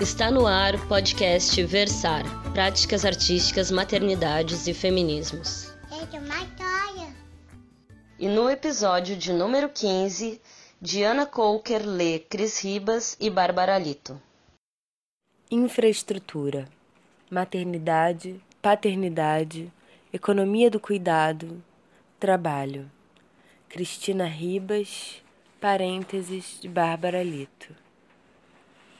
Está no ar o podcast Versar, Práticas Artísticas, Maternidades e Feminismos. E no episódio de número 15, Diana Kolker lê Cris Ribas e Barbara Lito. Infraestrutura, maternidade, paternidade, economia do cuidado, trabalho. Cristina Ribas, parênteses, de Barbara Lito.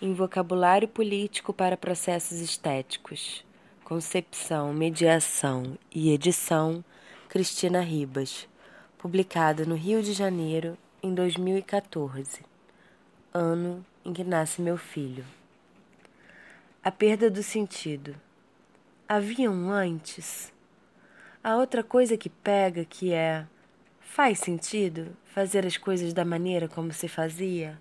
Em vocabulário político para processos estéticos, concepção, mediação e edição, Cristina Ribas, publicado no Rio de Janeiro em 2014, ano em que nasce meu filho. A perda do sentido. Havia um antes? A outra coisa que pega que é: faz sentido fazer as coisas da maneira como se fazia?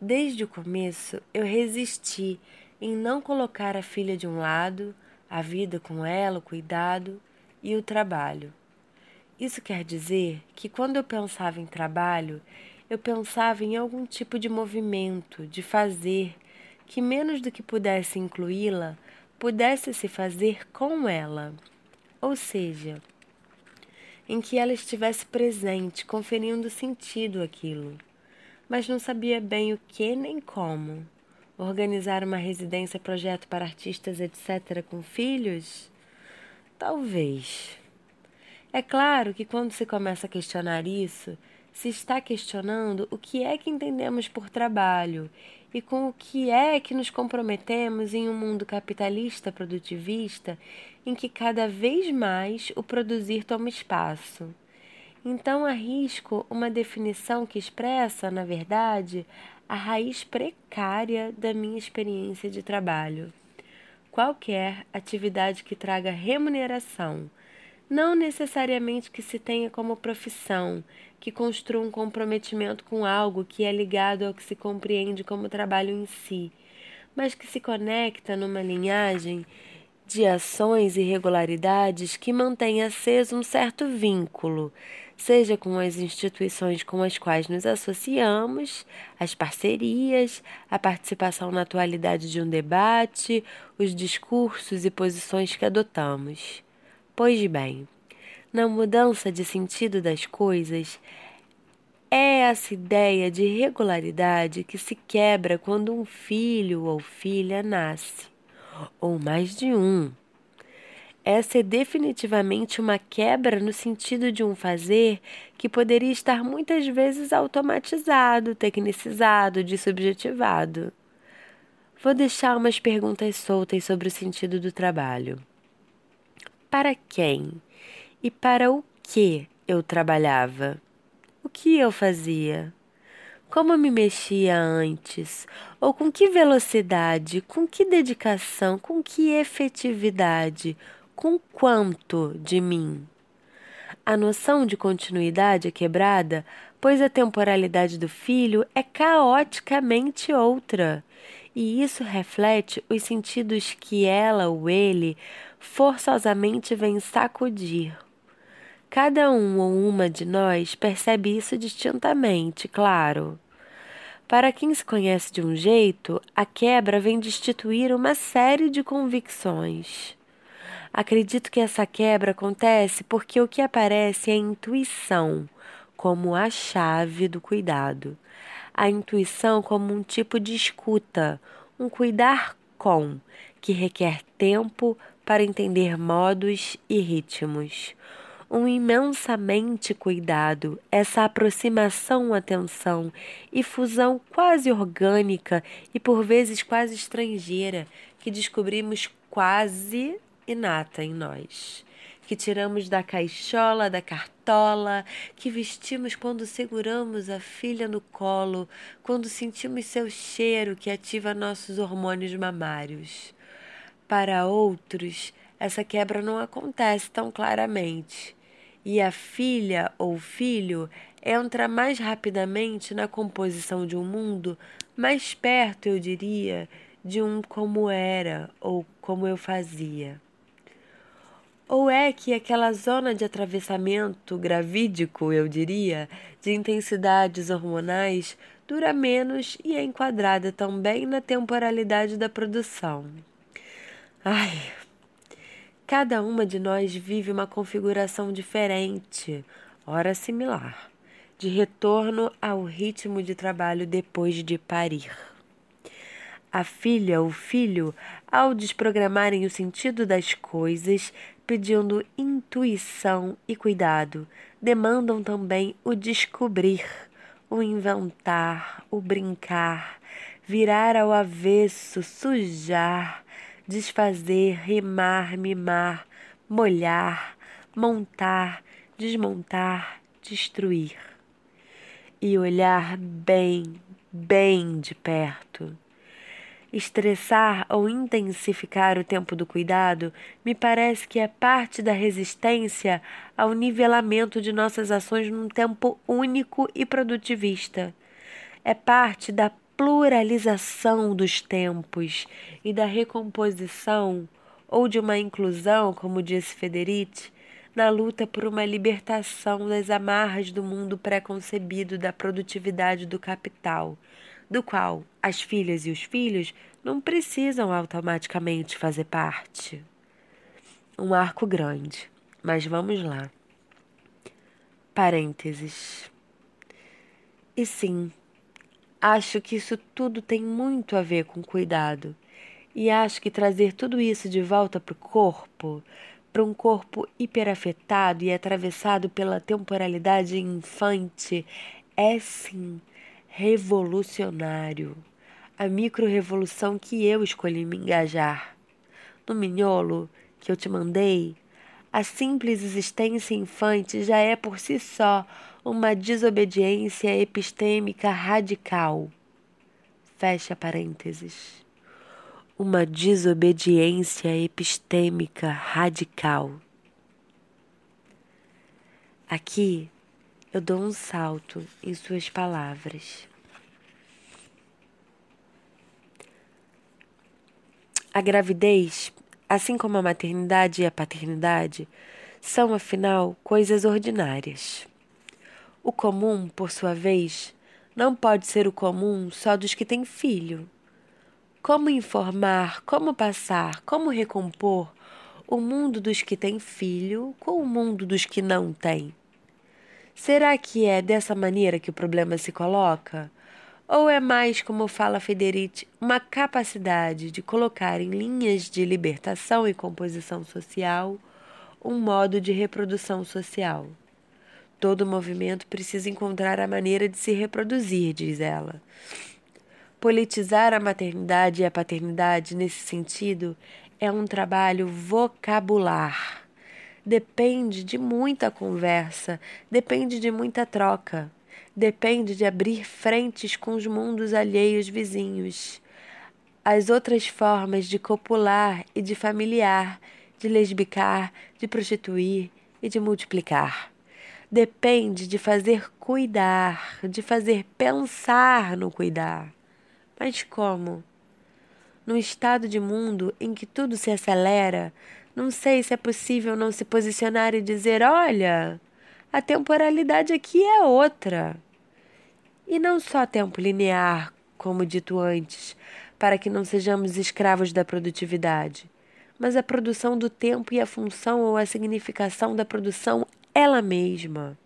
Desde o começo eu resisti em não colocar a filha de um lado, a vida com ela, o cuidado e o trabalho. Isso quer dizer que quando eu pensava em trabalho, eu pensava em algum tipo de movimento, de fazer, que menos do que pudesse incluí-la, pudesse se fazer com ela. Ou seja, em que ela estivesse presente, conferindo sentido àquilo. Mas não sabia bem o que nem como. Organizar uma residência, projeto para artistas, etc., com filhos? Talvez. É claro que quando se começa a questionar isso, se está questionando o que é que entendemos por trabalho e com o que é que nos comprometemos em um mundo capitalista produtivista em que cada vez mais o produzir toma espaço. Então arrisco uma definição que expressa, na verdade, a raiz precária da minha experiência de trabalho. Qualquer atividade que traga remuneração, não necessariamente que se tenha como profissão, que construa um comprometimento com algo que é ligado ao que se compreende como trabalho em si, mas que se conecta numa linhagem de ações e regularidades que mantém aceso um certo vínculo, seja com as instituições com as quais nos associamos, as parcerias, a participação na atualidade de um debate, os discursos e posições que adotamos. Pois bem, na mudança de sentido das coisas, é essa ideia de regularidade que se quebra quando um filho ou filha nasce, ou mais de um. Essa é definitivamente uma quebra no sentido de um fazer que poderia estar muitas vezes automatizado, tecnicizado, dessubjetivado. Vou deixar umas perguntas soltas sobre o sentido do trabalho. Para quem e para o que eu trabalhava? O que eu fazia? Como eu me mexia antes? Ou com que velocidade? Com que dedicação? Com que efetividade? Com quanto de mim? A noção de continuidade é quebrada, pois a temporalidade do filho é caoticamente outra. E isso reflete os sentidos que ela ou ele forçosamente vem sacudir. Cada um ou uma de nós percebe isso distintamente, claro. Para quem se conhece de um jeito, a quebra vem destituir uma série de convicções. Acredito que essa quebra acontece porque o que aparece é a intuição, como a chave do cuidado. A intuição como um tipo de escuta, um cuidar com, que requer tempo para entender modos e ritmos. Um imensamente cuidado, essa aproximação, atenção e fusão quase orgânica e por vezes quase estrangeira, que descobrimos quase inata em nós, que tiramos da caixola, da cartola, que vestimos quando seguramos a filha no colo, quando sentimos seu cheiro que ativa nossos hormônios mamários. Para outros, essa quebra não acontece tão claramente, e a filha ou filho entra mais rapidamente na composição de um mundo mais perto, eu diria, de um como era ou como eu fazia. Ou é que aquela zona de atravessamento gravídico, eu diria, de intensidades hormonais, dura menos e é enquadrada também na temporalidade da produção? Ai, cada uma de nós vive uma configuração diferente, ora similar, de retorno ao ritmo de trabalho depois de parir. A filha ou filho, ao desprogramarem o sentido das coisas, pedindo intuição e cuidado, demandam também o descobrir, o inventar, o brincar, virar ao avesso, sujar, desfazer, remar, mimar, molhar, montar, desmontar, destruir. E olhar bem, bem de perto. Estressar ou intensificar o tempo do cuidado me parece que é parte da resistência ao nivelamento de nossas ações num tempo único e produtivista. É parte da pluralização dos tempos e da recomposição ou de uma inclusão, como disse Federici, na luta por uma libertação das amarras do mundo pré-concebido da produtividade do capital, do qual as filhas e os filhos não precisam automaticamente fazer parte. Um arco grande, mas vamos lá. Parênteses. E sim, acho que isso tudo tem muito a ver com cuidado, e acho que trazer tudo isso de volta para o corpo, para um corpo hiperafetado e atravessado pela temporalidade infante, é sim revolucionário, a micro-revolução que eu escolhi me engajar. No miolo que eu te mandei, a simples existência infante já é por si só uma desobediência epistêmica radical. Fecha parênteses. Uma desobediência epistêmica radical. Aqui eu dou um salto em suas palavras. A gravidez, assim como a maternidade e a paternidade, são, afinal, coisas ordinárias. O comum, por sua vez, não pode ser o comum só dos que têm filho. Como informar, como passar, como recompor o mundo dos que têm filho com o mundo dos que não têm? Será que é dessa maneira que o problema se coloca? Ou é mais, como fala Federici, uma capacidade de colocar em linhas de libertação e composição social um modo de reprodução social? Todo movimento precisa encontrar a maneira de se reproduzir, diz ela. Politizar a maternidade e a paternidade, nesse sentido, é um trabalho vocabular. Depende de muita conversa, depende de muita troca, depende de abrir frentes com os mundos alheios vizinhos, as outras formas de copular e de familiar, de lesbicar, de prostituir e de multiplicar. Depende de fazer cuidar, de fazer pensar no cuidar. Mas como? Num estado de mundo em que tudo se acelera, não sei se é possível não se posicionar e dizer, olha, a temporalidade aqui é outra. E não só tempo linear, como dito antes, para que não sejamos escravos da produtividade, mas a produção do tempo e a função ou a significação da produção ela mesma.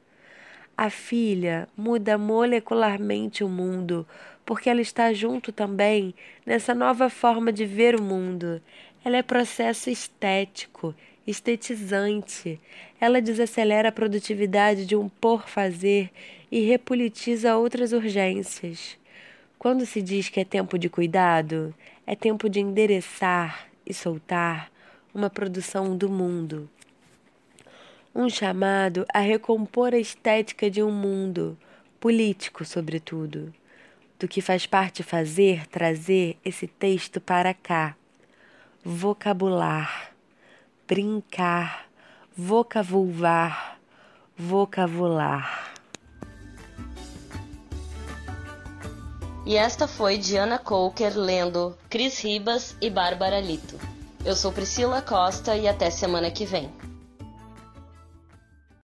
A filha muda molecularmente o mundo, porque ela está junto também nessa nova forma de ver o mundo. Ela é processo estético, estetizante. Ela desacelera a produtividade de um por-fazer e repolitiza outras urgências. Quando se diz que é tempo de cuidado, é tempo de endereçar e soltar uma produção do mundo. Um chamado a recompor a estética de um mundo, político sobretudo, do que faz parte fazer, trazer esse texto para cá. Vocabular, brincar, vocavulvar, vocabular. E esta foi Diana Kolker lendo Cris Ribas e Bárbara Lito. Eu sou Priscila Costa e até semana que vem.